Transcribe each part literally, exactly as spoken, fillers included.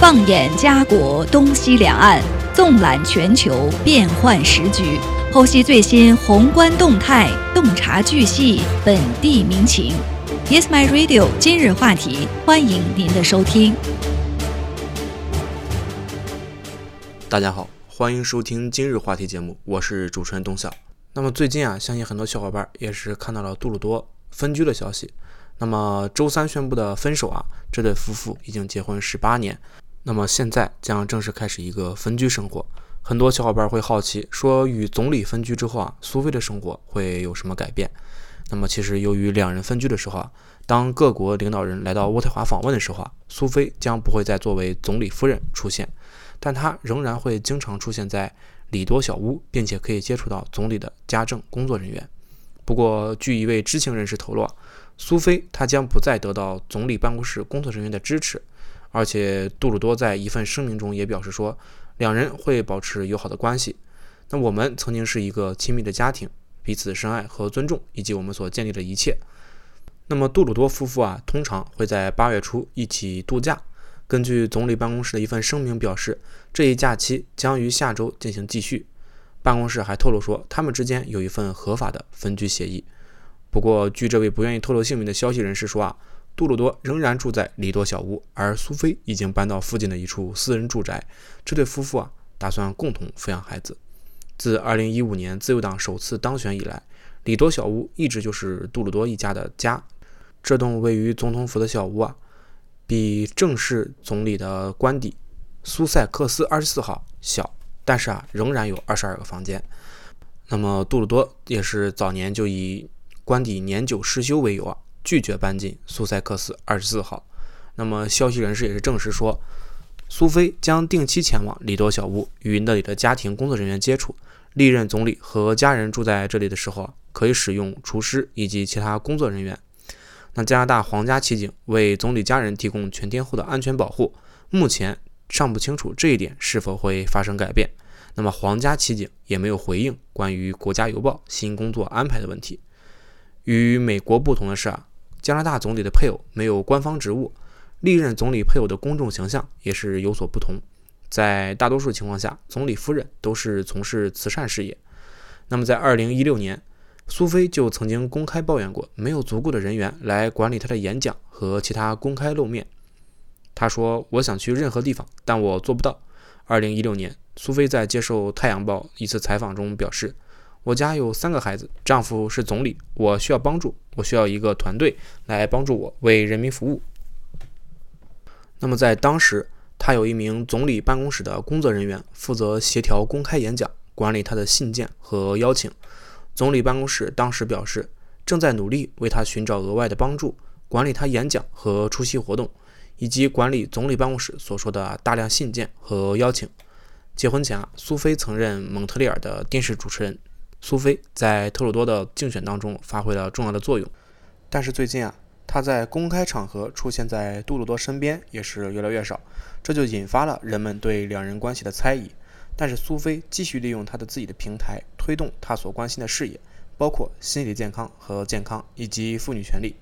放眼家国东西两岸，纵览全球变幻时局，剖析最新宏观动态，洞察巨细本地民情。Yes My Radio 今日话题，欢迎您的收听。大家好，欢迎收听今日话题节目，我是主持人东晓。那么最近啊，相信很多小伙伴也是看到了杜鲁多分居的消息。那么周三宣布的分手啊，这对夫妇已经结婚十八年，那么现在将正式开始一个分居生活。很多小伙伴会好奇说，与总理分居之后啊，苏菲的生活会有什么改变？那么其实由于两人分居的时候啊，当各国领导人来到渥太华访问的时候啊，苏菲将不会再作为总理夫人出现，但她仍然会经常出现在礼多小屋，并且可以接触到总理的家政工作人员。不过据一位知情人士透露，苏菲她将不再得到总理办公室工作人员的支持，而且杜鲁多在一份声明中也表示说，两人会保持友好的关系。那我们曾经是一个亲密的家庭，彼此深爱和尊重，以及我们所建立的一切。那么杜鲁多夫妇啊，通常会在八月初一起度假。根据总理办公室的一份声明表示，这一假期将于下周进行继续。办公室还透露说，他们之间有一份合法的分居协议。不过，据这位不愿意透露姓名的消息人士说啊，杜鲁多仍然住在里多小屋，而苏菲已经搬到附近的一处私人住宅。这对夫妇啊，打算共同抚养孩子。自二零一五年自由党首次当选以来，里多小屋一直就是杜鲁多一家的家。这栋位于总统府的小屋啊，比正式总理的官邸苏塞克斯二十四号小，但是啊，仍然有二十二个房间。那么杜鲁多也是早年就以官邸年久失修为由啊，拒绝搬进苏塞克斯二十四号。那么消息人士也是证实说，苏菲将定期前往里多小屋，与那里的家庭工作人员接触。历任总理和家人住在这里的时候，可以使用厨师以及其他工作人员。那加拿大皇家骑警为总理家人提供全天候的安全保护，目前尚不清楚这一点是否会发生改变。那么皇家骑警也没有回应关于国家邮报新工作安排的问题。与美国不同的是啊，加拿大总理的配偶没有官方职务，历任总理配偶的公众形象也是有所不同。在大多数情况下，总理夫人都是从事慈善事业。那么在二零一六年，苏菲就曾经公开抱怨过，没有足够的人员来管理她的演讲和其他公开露面。她说，我想去任何地方，但我做不到。二零一六年，苏菲在接受太阳报一次采访中表示，我家有三个孩子，丈夫是总理，我需要帮助，我需要一个团队来帮助我，为人民服务。那么在当时，他有一名总理办公室的工作人员负责协调公开演讲，管理他的信件和邀请。总理办公室当时表示，正在努力为他寻找额外的帮助，管理他演讲和出席活动，以及管理总理办公室所说的大量信件和邀请。结婚前，苏菲曾任蒙特利尔的电视主持人。苏菲在特鲁多的竞选当中发挥了重要的作用，但是最近啊，她在公开场合出现在杜鲁多身边也是越来越少，这就引发了人们对两人关系的猜疑。但是苏菲继续利用她的自己的平台，推动她所关心的事业，包括心理健康和健康以及妇女权利。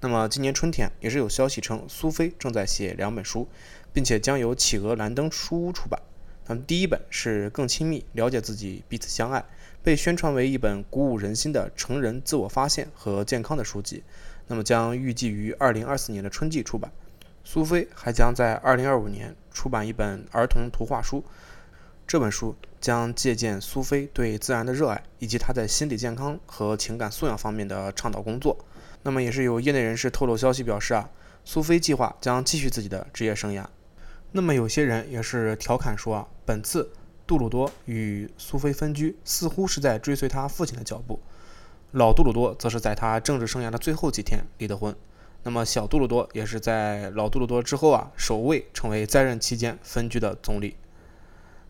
那么今年春天也是有消息称，苏菲正在写两本书，并且将由企鹅兰登书屋出版。那么第一本是更亲密了解自己彼此相爱，被宣传为一本鼓舞人心的成人自我发现和健康的书籍，那么将预计于二零二四年的春季出版。苏菲还将在二零二五年出版一本儿童图画书，这本书将借鉴苏菲对自然的热爱，以及她在心理健康和情感素养方面的倡导工作。那么也是有业内人士透露消息表示啊，苏菲计划将继续自己的职业生涯。那么有些人也是调侃说啊，本次杜鲁多与苏菲分居似乎是在追随他父亲的脚步。老杜鲁多则是在他政治生涯的最后几天离的婚，那么小杜鲁多也是在老杜鲁多之后啊，首位成为在任期间分居的总理。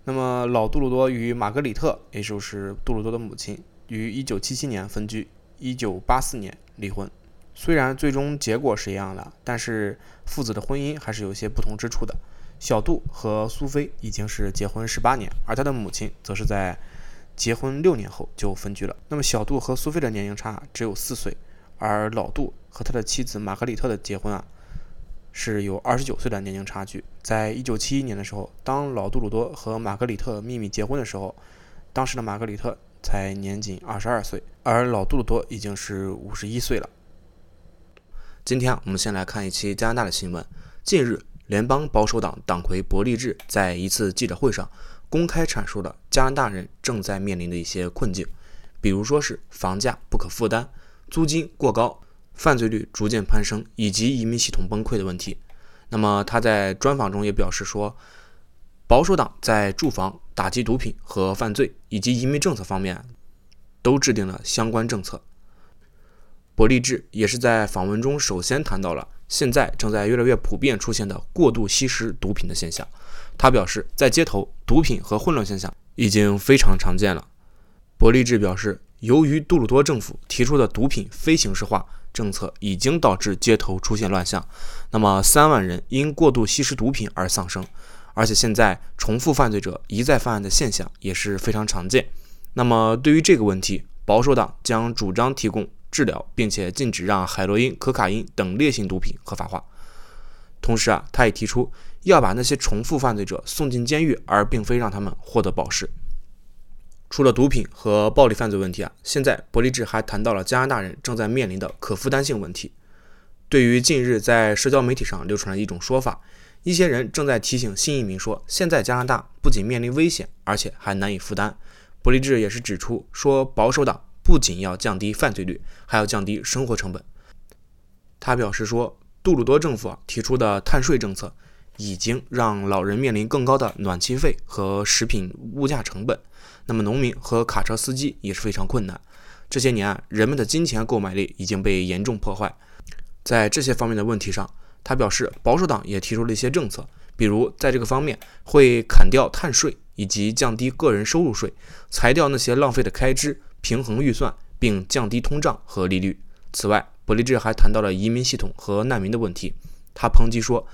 那么老杜鲁多与玛格丽特，也就是杜鲁多的母亲，于一九七七年分居，一九八四年离婚。虽然最终结果是一样的，但是父子的婚姻还是有些不同之处的。小杜和苏菲已经是结婚十八年，而她的母亲则是在结婚六年后就分居了。那么小杜和苏菲的年龄差只有四岁，而老杜和他的妻子玛格丽特的结婚啊，是有二十九岁的年龄差距。在一九七一年的时候，当老杜鲁多和玛格丽特秘密结婚的时候，当时的玛格丽特才年仅二十二岁，而老杜鲁多已经是五十一岁了。今天我们先来看一期加拿大的新闻。近日，联邦保守党党魁伯利治在一次记者会上公开阐述了加拿大人正在面临的一些困境，比如说是房价不可负担、租金过高、犯罪率逐渐攀升以及移民系统崩溃的问题。那么他在专访中也表示说，保守党在住房、打击毒品和犯罪以及移民政策方面都制定了相关政策。伯利治也是在访问中首先谈到了现在正在越来越普遍出现的过度吸食毒品的现象。他表示，在街头毒品和混乱现象已经非常常见了。伯利治表示，由于杜鲁多政府提出的毒品非刑事化政策已经导致街头出现乱象，那么三万人因过度吸食毒品而丧生，而且现在重复犯罪者一再犯案的现象也是非常常见。那么对于这个问题，保守党将主张提供治疗，并且禁止让海洛因、可卡因等烈性毒品合法化。同时啊，他也提出要把那些重复犯罪者送进监狱，而并非让他们获得保释。除了毒品和暴力犯罪问题啊，现在伯利治还谈到了加拿大人正在面临的可负担性问题。对于近日在社交媒体上流传的一种说法，一些人正在提醒新移民说，现在加拿大不仅面临危险，而且还难以负担。伯利治也是指出说，保守党不仅要降低犯罪率，还要降低生活成本。他表示说，杜鲁多政府提出的碳税政策已经让老人面临更高的暖气费和食品物价成本，那么农民和卡车司机也是非常困难。这些年啊，人们的金钱购买力已经被严重破坏。在这些方面的问题上，他表示保守党也提出了一些政策，比如在这个方面会砍掉碳税以及降低个人收入税，裁掉那些浪费的开支，平衡预算，并降低通胀和利率。此外，伯利治还谈到了移民系统和难民的问题。他抨击说，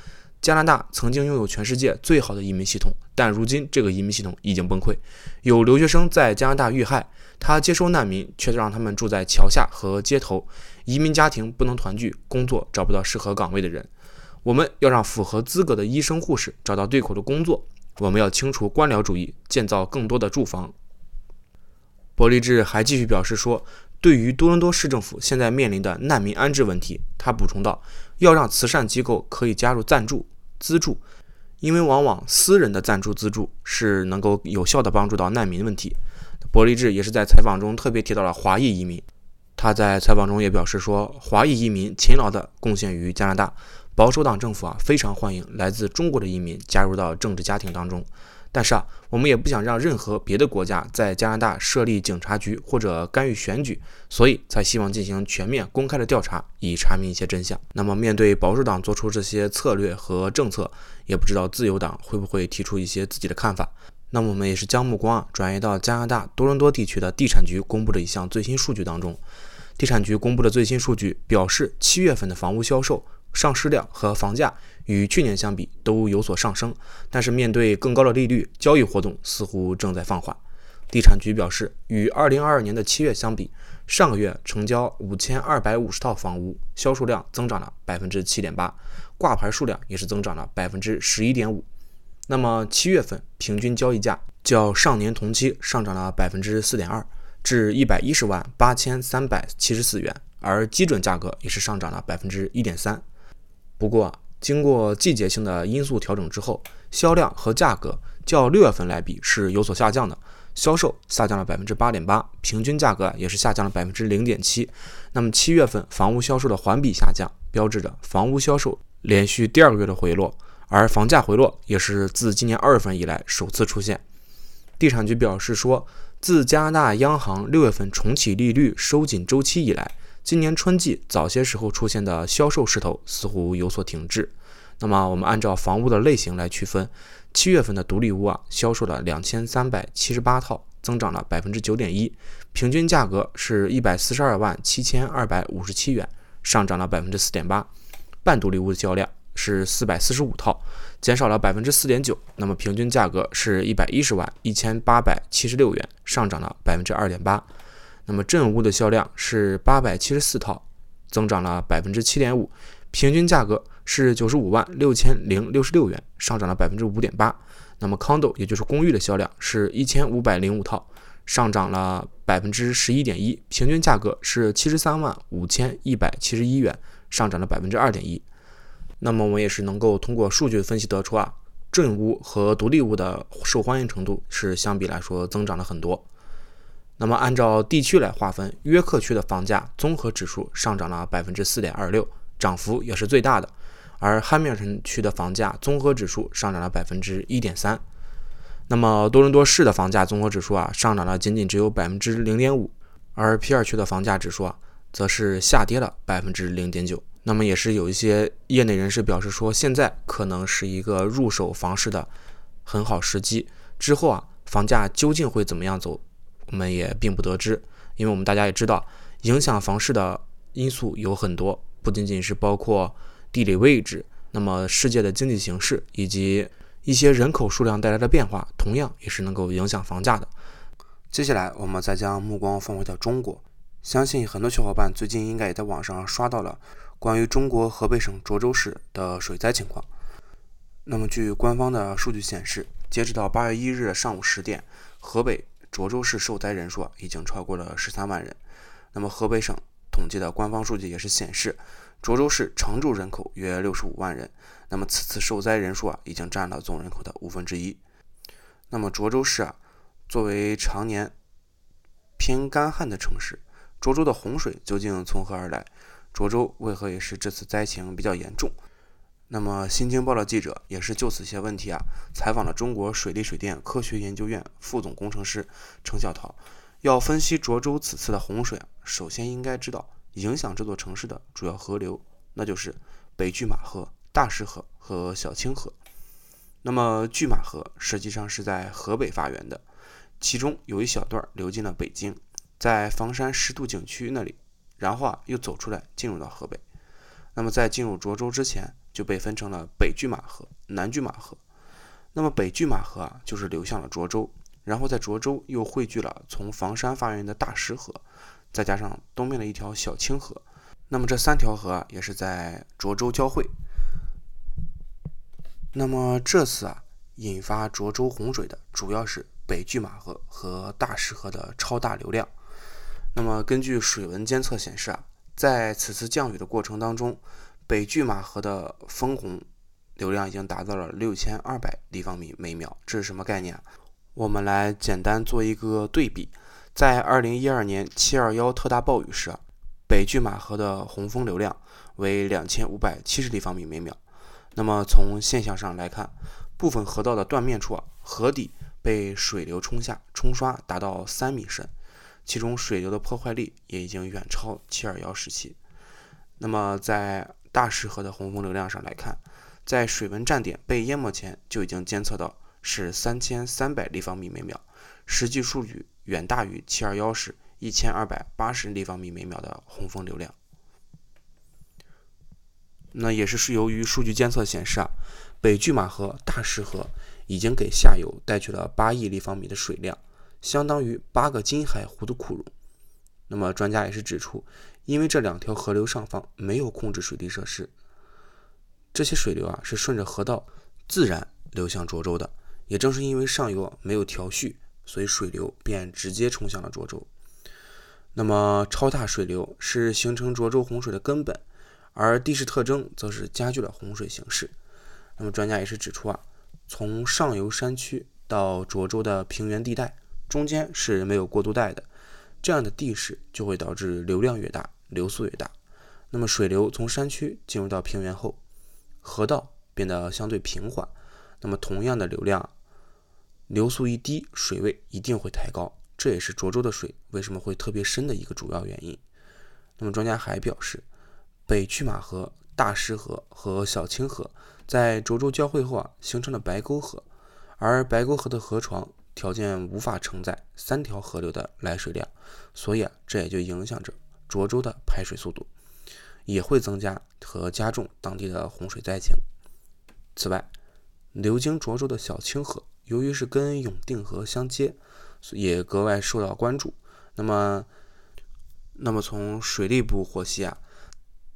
加拿大曾经拥有全世界最好的移民系统，但如今这个移民系统已经崩溃。有留学生在加拿大遇害，他接收难民，却让他们住在桥下和街头。移民家庭不能团聚，工作找不到适合岗位的人。我们要让符合资格的医生护士找到对口的工作。我们要清除官僚主义，建造更多的住房。伯利治还继续表示说，对于多伦多市政府现在面临的难民安置问题，他补充道，要让慈善机构可以加入赞助资助，因为往往私人的赞助资助是能够有效地帮助到难民问题。伯利治也是在采访中特别提到了华裔移民。他在采访中也表示说，华裔移民勤劳地贡献于加拿大，保守党政府啊非常欢迎来自中国的移民加入到政治家庭当中。但是啊，我们也不想让任何别的国家在加拿大设立警察局或者干预选举，所以才希望进行全面公开的调查，以查明一些真相。那么面对保守党做出这些策略和政策，也不知道自由党会不会提出一些自己的看法。那么我们也是将目光啊转移到加拿大多伦多地区的地产局公布的一项最新数据当中。地产局公布的最新数据表示，七月份的房屋销售、上市量和房价与去年相比都有所上升，但是面对更高的利率，交易活动似乎正在放缓。地产局表示，与二零二二年的七月相比，上个月成交五千二百五十套房屋，销售量增长了 百分之七点八， 挂牌数量也是增长了 百分之十一点五。 那么七月份平均交易价较上年同期上涨了 百分之四点二， 至一百一十万八千三百七十四元，而基准价格也是上涨了 百分之一点三。不过、啊、经过季节性的因素调整之后，销量和价格较六月份来比是有所下降的，销售下降了 百分之八点八， 平均价格也是下降了 百分之零点七。 那么七月份房屋销售的环比下降，标志着房屋销售连续第二个月的回落，而房价回落也是自今年二月份以来首次出现。地产局表示说，自加拿大央行六月份重启利率收紧周期以来，今年春季早些时候出现的销售势头似乎有所停滞。那么我们按照房屋的类型来区分，七月份的独立屋啊销售了两千三百七十八套，增长了 百分之九点一， 平均价格是一百四十二万七千二百五十七元，上涨了 百分之四点八。 半独立屋的销量是四百四十五套，减少了 百分之四点九， 那么平均价格是一百一十万一千八百七十六元，上涨了 百分之二点八。那么正屋的销量是八百七十四套，增长了 百分之七点五， 平均价格是九十五万六千零六十六元，上涨了 百分之五点八。 那么 condo 也就是公寓的销量是一千五百零五套，上涨了 百分之十一点一， 平均价格是七十三万五千一百七十一元，上涨了 百分之二点一。 那么我们也是能够通过数据分析得出啊，准屋和独立屋的受欢迎程度是相比来说增长了很多。那么按照地区来划分，约克区的房价综合指数上涨了 百分之四点二六， 涨幅也是最大的，而汉密尔顿区的房价综合指数上涨了 百分之一点三。 那么多伦多市的房价综合指数啊上涨了仅仅只有 百分之零点五， 而皮尔区的房价指数啊则是下跌了 百分之零点九。那么也是有一些业内人士表示说，现在可能是一个入手房市的很好时机，之后啊房价究竟会怎么样走，我们也并不得知。因为我们大家也知道，影响房市的因素有很多，不仅仅是包括地理位置，那么世界的经济形势以及一些人口数量带来的变化，同样也是能够影响房价的。接下来我们再将目光放回到中国，相信很多小伙伴最近应该也在网上刷到了关于中国河北省涿州市的水灾情况。那么据官方的数据显示，截止到八月一日的上午十点，河北涿州市受灾人数已经超过了十三万人。那么河北省统计的官方数据也是显示，涿州市常住人口约六十五万人，那么此次受灾人数啊已经占了总人口的五分之一。那么涿州市啊作为常年偏干旱的城市，涿州的洪水究竟从何而来？涿州为何也是这次灾情比较严重？那么新京报的记者也是就此些问题啊采访了中国水利水电科学研究院副总工程师程小桃。要分析涿州此次的洪水啊，首先应该知道影响这座城市的主要河流，那就是北拒马河、大石河和小清河。那么拒马河实际上是在河北发源的，其中有一小段流进了北京，在房山十渡景区那里，然后啊又走出来进入到河北。那么在进入涿州之前就被分成了北拒马河、南拒马河。那么北拒马河啊就是流向了涿州，然后在涿州又汇聚了从房山发源的大石河，再加上东面的一条小清河。那么这三条河啊也是在涿州交汇。那么这次啊引发涿州洪水的主要是北拒马河和大石河的超大流量。那么根据水文监测显示啊，在此次降雨的过程当中，北拒马河的峰洪流量已经达到了六千二百立方米每秒。这是什么概念啊？我们来简单做一个对比，在二零一二年七二一特大暴雨时啊，北拒马河的洪峰流量为两千五百七十立方米每秒。那么从现象上来看，部分河道的断面处啊，河底被水流冲下冲刷达到三米深，其中水流的破坏力也已经远超七二一时期。那么在大石河的洪峰流量上来看，在水文站点被淹没前就已经监测到是三千三百立方米每秒，实际数据远大于七二一时一千二百八十立方米每秒的洪峰流量。那也是由于数据监测显示啊，北拒马河、大石河已经给下游带去了八亿立方米的水量，相当于八个金海湖的库容。那么专家也是指出，因为这两条河流上方没有控制水利设施，这些水流啊是顺着河道自然流向涿州的。也正是因为上游、啊、没有调蓄，所以水流便直接冲向了涿州。那么超大水流是形成涿州洪水的根本，而地势特征则是加剧了洪水形势。那么专家也是指出啊，从上游山区到涿州的平原地带中间是没有过渡带的，这样的地势就会导致流量越大，流速越大。那么水流从山区进入到平原后，河道变得相对平缓，那么同样的流量，流速一低，水位一定会抬高，这也是涿州的水为什么会特别深的一个主要原因。那么专家还表示，北拒马河、大石河和小清河在涿州交汇后啊，形成了白沟河，而白沟河的河床条件无法承载三条河流的来水量，所以啊，这也就影响着涿州的排水速度，也会增加和加重当地的洪水灾情。此外，流经涿州的小清河，由于是跟永定河相接，也格外受到关注。那么，那么从水利部获悉啊，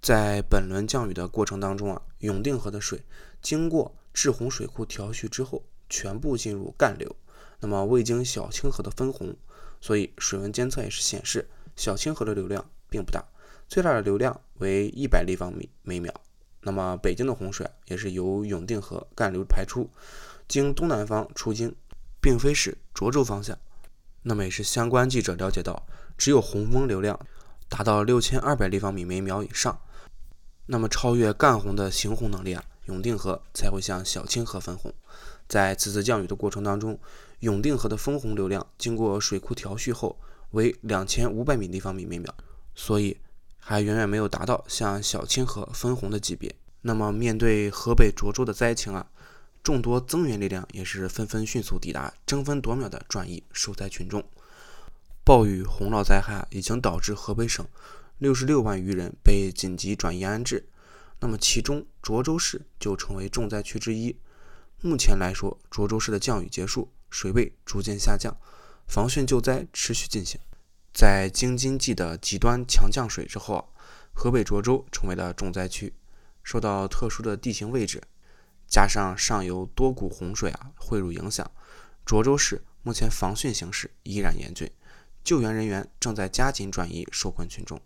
在本轮降雨的过程当中啊，永定河的水经过志洪水库调蓄之后，全部进入干流，那么未经小清河的分洪，所以水文监测也是显示小清河的流量并不大，最大的流量为一百立方米每秒。那么北京的洪水也是由永定河干流排出，经东南方出京，并非是涿州方向。那么也是相关记者了解到，只有洪峰流量达到六千二百立方米每秒以上，那么超越干洪的行洪能力啊，永定河才会向小清河分洪。在此次降雨的过程当中，永定河的分洪流量经过水库调蓄后为两千五百立方米每秒，所以还远远没有达到像小清河分洪的级别。那么面对河北涿州的灾情啊，众多增援力量也是纷纷迅速抵达，争分夺秒的转移受灾群众。暴雨洪涝灾害已经导致河北省六十六万余人被紧急转移安置，那么其中涿州市就成为重灾区之一。目前来说，涿州市的降雨结束，水位逐渐下降，防汛救灾持续进行。在京津冀的极端强降水之后啊，河北涿州成为了重灾区，受到特殊的地形位置加上上游多股洪水啊汇入影响，涿州市目前防汛形势依然严峻，救援人员正在加紧转移受困群众。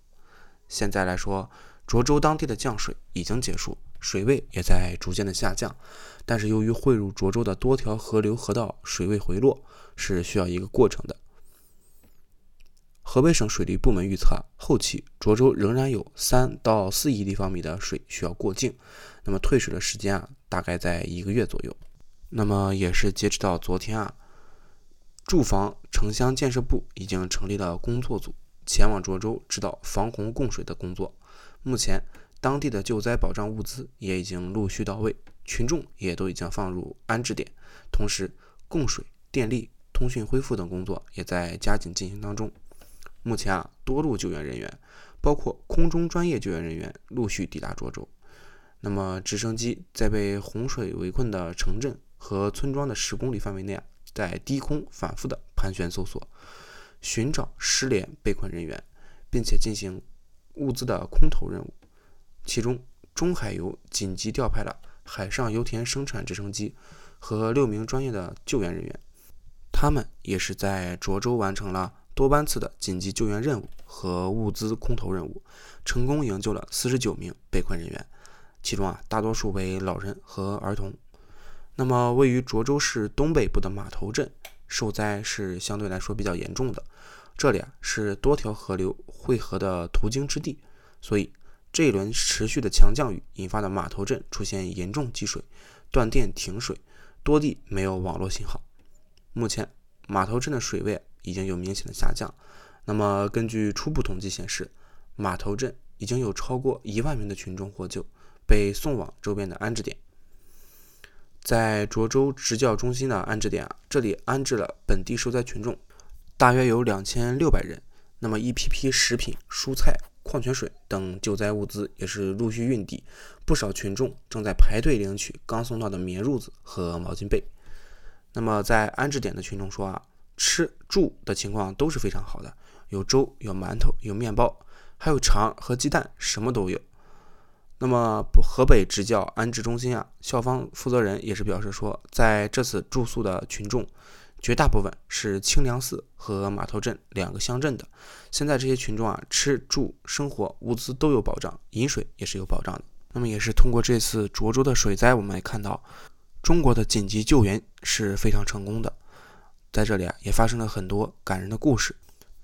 现在来说，涿州当地的降水已经结束，水位也在逐渐的下降，但是由于汇入涿州的多条河流河道水位回落是需要一个过程的。河北省水利部门预测，后期涿州仍然有三到四亿立方米的水需要过境，那么退水的时间啊，大概在一个月左右。那么也是截止到昨天啊，住房城乡建设部已经成立了工作组，前往涿州指导防洪供水的工作。目前当地的救灾保障物资也已经陆续到位，群众也都已经放入安置点，同时供水、电力、通讯恢复等工作也在加紧进行当中。目前啊，多路救援人员，包括空中专业救援人员陆续抵达涿州。那么直升机在被洪水围困的城镇和村庄的十公里范围内啊，在低空反复的盘旋搜索，寻找失联被困人员，并且进行物资的空投任务。其中，中海油紧急调派了海上油田生产直升机和六名专业的救援人员，他们也是在涿州完成了多班次的紧急救援任务和物资空投任务，成功营救了四十九名被困人员，其中啊大多数为老人和儿童。那么位于涿州市东北部的码头镇受灾是相对来说比较严重的，这里啊是多条河流汇合的途经之地，所以这一轮持续的强降雨引发的码头镇出现严重积水、断电停水，多地没有网络信号。目前码头镇的水位已经有明显的下降，那么根据初步统计显示，码头镇已经有超过一万名的群众获救，被送往周边的安置点。在涿州职教中心的安置点啊，这里安置了本地受灾群众，大约有两千六百人。那么一批批食品、蔬菜、矿泉水等救灾物资也是陆续运抵，不少群众正在排队领取刚送到的棉褥子和毛巾被。那么在安置点的群众说啊，吃住的情况都是非常好的，有粥、有馒头、有面包，还有肠和鸡蛋，什么都有。那么河北职教安置中心啊，校方负责人也是表示说，在这次住宿的群众绝大部分是清凉寺和码头镇两个乡镇的，现在这些群众啊，吃住生活物资都有保障，饮水也是有保障的。那么也是通过这次涿州的水灾，我们也看到中国的紧急救援是非常成功的，在这里啊也发生了很多感人的故事。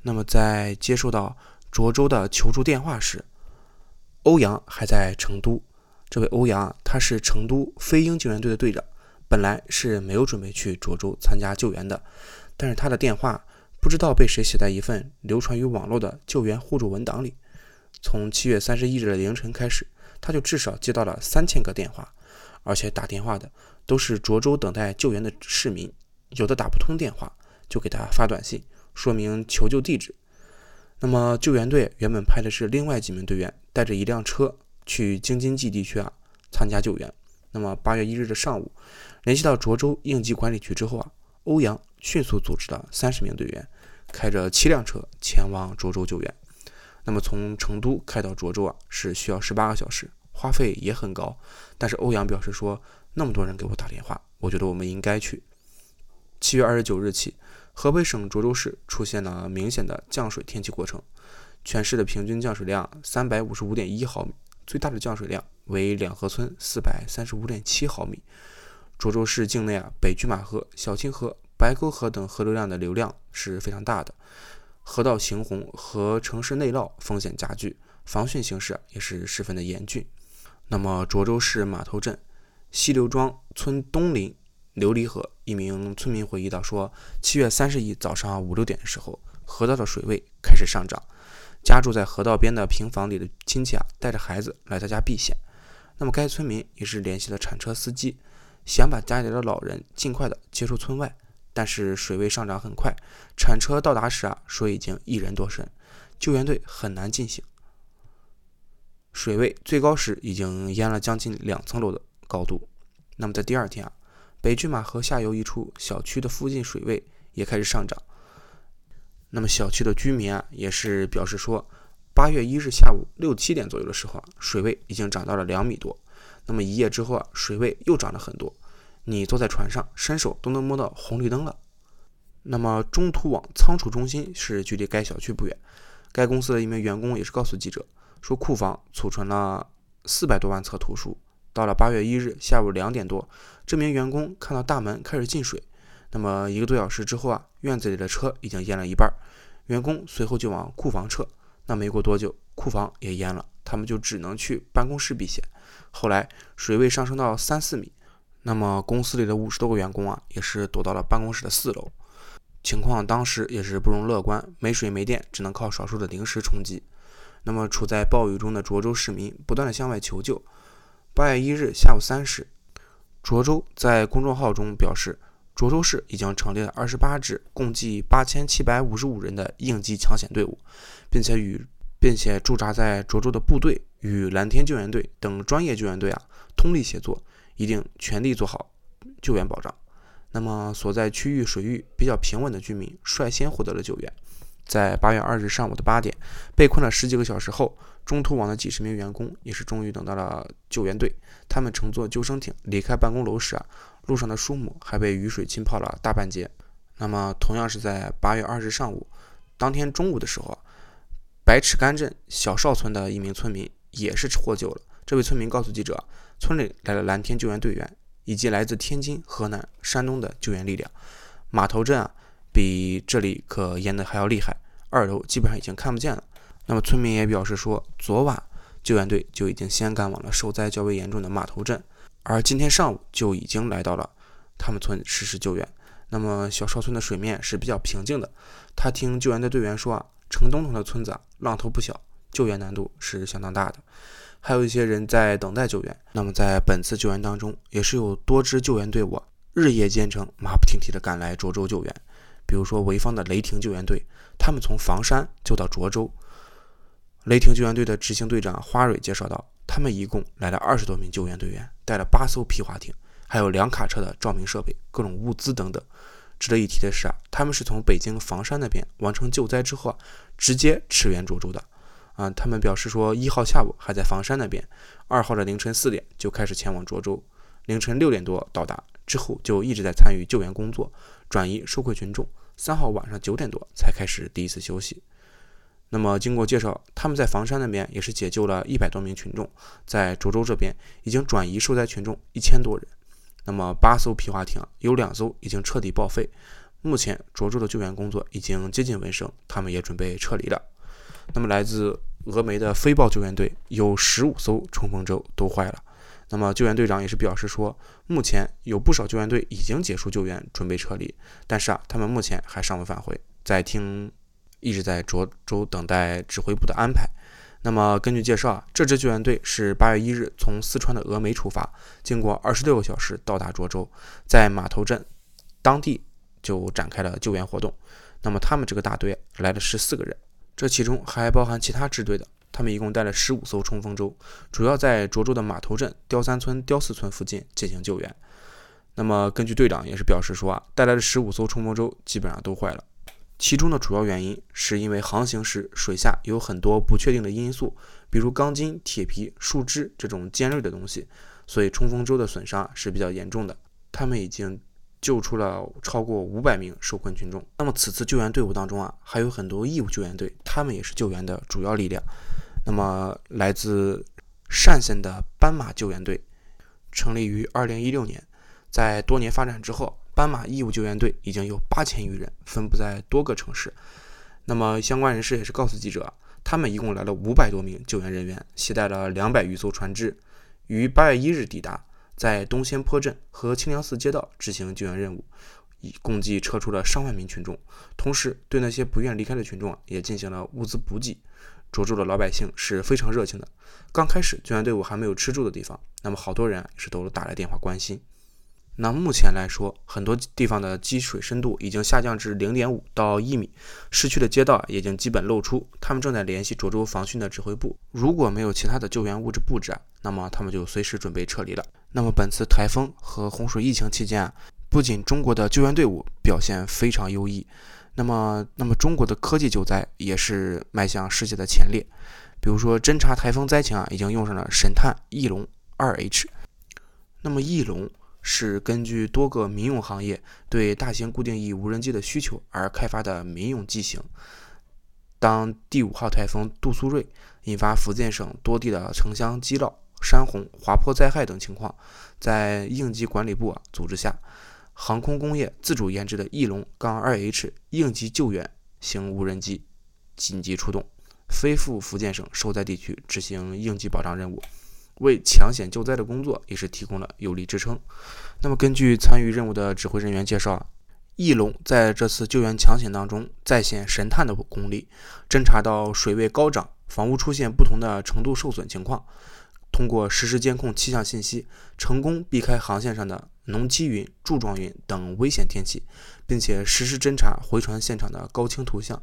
那么在接受到涿州的求助电话时，欧阳还在成都。这位欧阳啊，他是成都飞鹰救援队的队长，本来是没有准备去涿州参加救援的，但是他的电话不知道被谁写在一份流传于网络的救援互助文档里。从七月三十一日的凌晨开始，他就至少接到了三千个电话，而且打电话的都是涿州等待救援的市民，有的打不通电话就给他发短信说明求救地址。那么救援队原本派的是另外几名队员带着一辆车去京津冀地区啊参加救援。那么八月一日的上午，联系到涿州应急管理局之后啊，欧阳迅速组织了三十名队员开着七辆车前往涿州救援。那么从成都开到涿州啊，是需要十八个小时，花费也很高。但是欧阳表示说，那么多人给我打电话，我觉得我们应该去。七月二十九日起，河北省涿州市出现了明显的降水天气过程，全市的平均降水量 三百五十五点一毫米，最大的降水量为两河村 四百三十五点七毫米。涿州市境内啊，北拒马河、小清河、白沟河等河流量的流量是非常大的，河道行洪和城市内涝风险加剧，防汛形势也是十分的严峻。那么涿州市码头镇西刘庄村东邻琉璃河，一名村民回忆到说，七月三十日早上五六点的时候，河道的水位开始上涨，家住在河道边的平房里的亲戚啊，带着孩子来他家避险。那么该村民也是联系了铲车司机，想把家里的老人尽快的接出村外，但是水位上涨很快，铲车到达时啊，水已经一人多深，救援队很难进行。水位最高时已经淹了将近两层楼的高度。那么在第二天啊，北拒马河下游一处小区的附近水位也开始上涨。那么小区的居民啊，也是表示说，八月一日下午六七点左右的时候啊，水位已经涨到了两米多。那么一夜之后啊，水位又涨了很多。你坐在船上伸手都能摸到红绿灯了。那么中途网仓储中心是距离该小区不远，该公司的一名员工也是告诉记者说，库房储存了四百多万册图书。到了八月一日下午两点多，这名员工看到大门开始进水，那么一个多小时之后啊，院子里的车已经淹了一半，员工随后就往库房撤。那没过多久，库房也淹了，他们就只能去办公室避险。后来水位上升到三四米，那么公司里的五十多个员工啊，也是躲到了办公室的四楼。情况当时也是不容乐观，没水没电，只能靠少数的临时充饥。那么处在暴雨中的涿州市民不断的向外求救。八月一日下午三时，涿州在公众号中表示，涿州市已经成立了二十八支共计八千七百五十五人的应急抢险队伍，并且与并且驻扎在涿州的部队与蓝天救援队等专业救援队啊，通力协作，一定全力做好救援保障。那么所在区域水域比较平稳的居民率先获得了救援。在八月二日上午的八点，被困了十几个小时后，中途网的几十名员工也是终于等到了救援队。他们乘坐救生艇离开办公楼时啊，路上的树木还被雨水浸泡了大半截。那么同样是在八月二日上午，当天中午的时候啊，白齿干镇小邵村的一名村民也是获救了。这位村民告诉记者，村里来了蓝天救援队员以及来自天津、河南、山东的救援力量。码头镇啊，比这里可淹的还要厉害，二楼基本上已经看不见了。那么村民也表示说，昨晚救援队就已经先赶往了受灾较为严重的码头镇，而今天上午就已经来到了他们村实施救援。那么小邵村的水面是比较平静的，他听救援的队员说啊，城东头的村子啊，浪头不小，救援难度是相当大的，还有一些人在等待救援。那么在本次救援当中，也是有多支救援队伍日夜兼程，马不停蹄地赶来涿州救援。比如说潍坊的雷霆救援队，他们从房山就到涿州。雷霆救援队的执行队长花蕊介绍到，他们一共来了二十多名救援队员，带了八艘皮划艇，还有两卡车的照明设备、各种物资等等。值得一提的是啊，他们是从北京房山那边完成救灾之后啊，直接驰援涿州的。啊，他们表示说，一号下午还在房山那边，二号的凌晨四点就开始前往涿州，凌晨六点多到达，之后就一直在参与救援工作，转移受困群众。三号晚上九点多才开始第一次休息。那么经过介绍，他们在房山那边也是解救了一百多名群众，在涿州这边已经转移受灾群众一千多人。那么八艘皮划艇有两艘已经彻底报废，目前涿州的救援工作已经接近尾声，他们也准备撤离了。那么来自峨眉的飞豹救援队有十五艘冲锋舟都坏了。那么救援队长也是表示说，目前有不少救援队已经结束救援，准备撤离，但是啊，他们目前还尚未返回，在听一直在涿州等待指挥部的安排。那么根据介绍啊，这支救援队是八月一日从四川的峨眉出发，经过二十六个小时到达涿州，在码头镇当地就展开了救援活动。那么他们这个大队来了十四个人，这其中还包含其他支队的，他们一共带了十五艘冲锋舟，主要在涿州的码头镇、刁三村、刁四村附近进行救援。那么根据队长也是表示说啊，带来的十五艘冲锋舟基本上都坏了，其中的主要原因是因为航行时水下有很多不确定的因素，比如钢筋、铁皮、树枝这种尖锐的东西，所以冲锋舟的损伤是比较严重的。他们已经救出了超过五百名受困群众。那么此次救援队伍当中啊，还有很多义务救援队，他们也是救援的主要力量。那么来自单县的斑马救援队成立于二零一六年，在多年发展之后，斑马义务救援队已经有八千余人，分布在多个城市。那么相关人士也是告诉记者，他们一共来了五百多名救援人员，携带了两百余艘船只，于八月一日抵达，在东仙坡镇和清凉寺街道执行救援任务，共计撤出了上万名群众，同时对那些不愿离开的群众也进行了物资补给。涿州的老百姓是非常热情的，刚开始救援队伍还没有吃住的地方，那么好多人也是都打来电话关心。那目前来说，很多地方的积水深度已经下降至 零点五到一米，市区的街道已经基本露出，他们正在联系涿州防汛的指挥部，如果没有其他的救援物资布置，那么他们就随时准备撤离了。那么本次台风和洪水疫情期间啊，不仅中国的救援队伍表现非常优异，那么那么中国的科技救灾也是迈向世界的前列。比如说侦察台风灾情啊，已经用上了神探翼龙 二 H。 那么翼龙是根据多个民用行业对大型固定翼无人机的需求而开发的民用机型。当第五号台风杜苏芮引发福建省多地的城乡积涝、山洪、滑坡灾害等情况，在应急管理部、啊、组织下，航空工业自主研制的翼龙 二 H 应急救援型无人机紧急出动，飞赴福建省受灾地区执行应急保障任务，为抢险救灾的工作也是提供了有力支撑。那么根据参与任务的指挥人员介绍，翼龙在这次救援抢险当中再现神探的功力，侦查到水位高涨、房屋出现不同的程度受损情况，通过实时监控气象信息，成功避开航线上的浓积云、柱状云等危险天气，并且实时侦查回传现场的高清图像、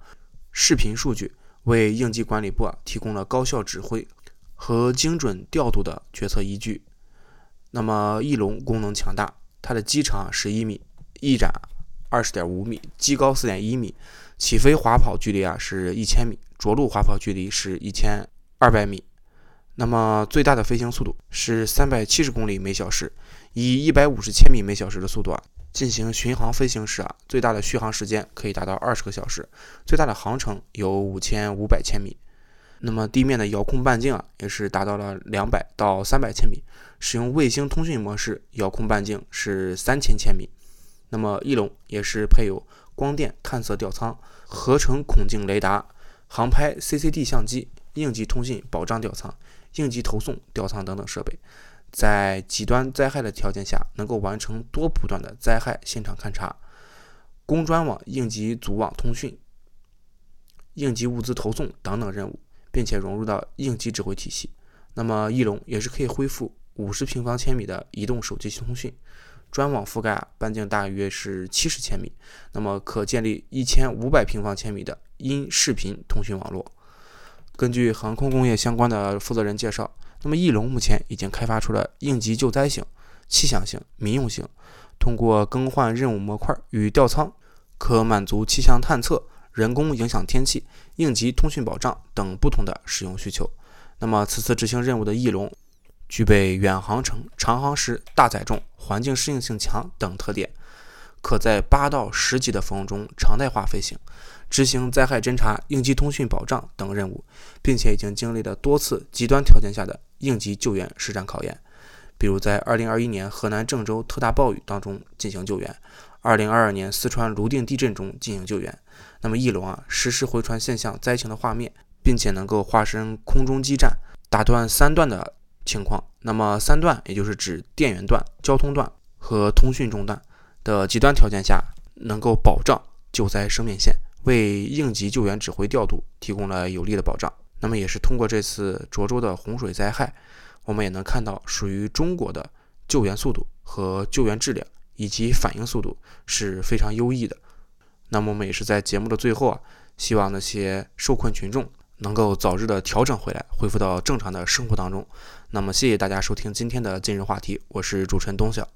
视频数据，为应急管理部、啊、提供了高效指挥和精准调度的决策依据。那么翼龙功能强大，它的机长是一米，翼展 二十点五米，机高 四点一米，起飞滑跑距离啊是一千米，着陆滑跑距离是一千二百米。那么最大的飞行速度是三百七十公里每小时，以一百五十千米每小时的速度啊进行巡航飞行时啊，最大的续航时间可以达到二十个小时，最大的航程有五千五百千米。那么地面的遥控半径啊，也是达到了两百到三百千米，使用卫星通讯模式，遥控半径是三千千米。那么翼龙也是配有光电探测吊舱、合成孔径雷达、航拍 C C D 相机、应急通信保障吊舱、应急投送吊舱等等设备，在极端灾害的条件下，能够完成多波段的灾害现场勘察、工专网应急组网通讯、应急物资投送等等任务，并且融入到应急指挥体系。那么翼龙也是可以恢复五十平方千米的移动手机通讯，专网覆盖半径大约是七十千米，那么可建立一千五百平方千米的音视频通讯网络。根据航空工业相关的负责人介绍，那么翼龙目前已经开发出了应急救灾型、气象型、民用型，通过更换任务模块与吊舱，可满足气象探测、人工影响天气、应急通讯保障等不同的使用需求。那么此次执行任务的翼龙具备远航程、长航时大载重、环境适应性强等特点，可在八到十级的风中常态化飞行，执行灾害侦察、应急通讯保障等任务，并且已经经历了多次极端条件下的应急救援实战考验，比如在二零二一年河南郑州特大暴雨当中进行救援，二零二二年四川泸定地震中进行救援。那么翼龙啊，实时回传现象灾情的画面，并且能够化身空中基站，打断三段的情况。那么三段也就是指电源段、交通段和通讯中断的极端条件下，能够保障救灾生命线，为应急救援指挥调度提供了有力的保障。那么也是通过这次涿州的洪水灾害，我们也能看到属于中国的救援速度和救援质量以及反应速度是非常优异的。那么我们也是在节目的最后啊，希望那些受困群众能够早日的调整回来，恢复到正常的生活当中。那么谢谢大家收听今天的今日话题，我是主持人东晓。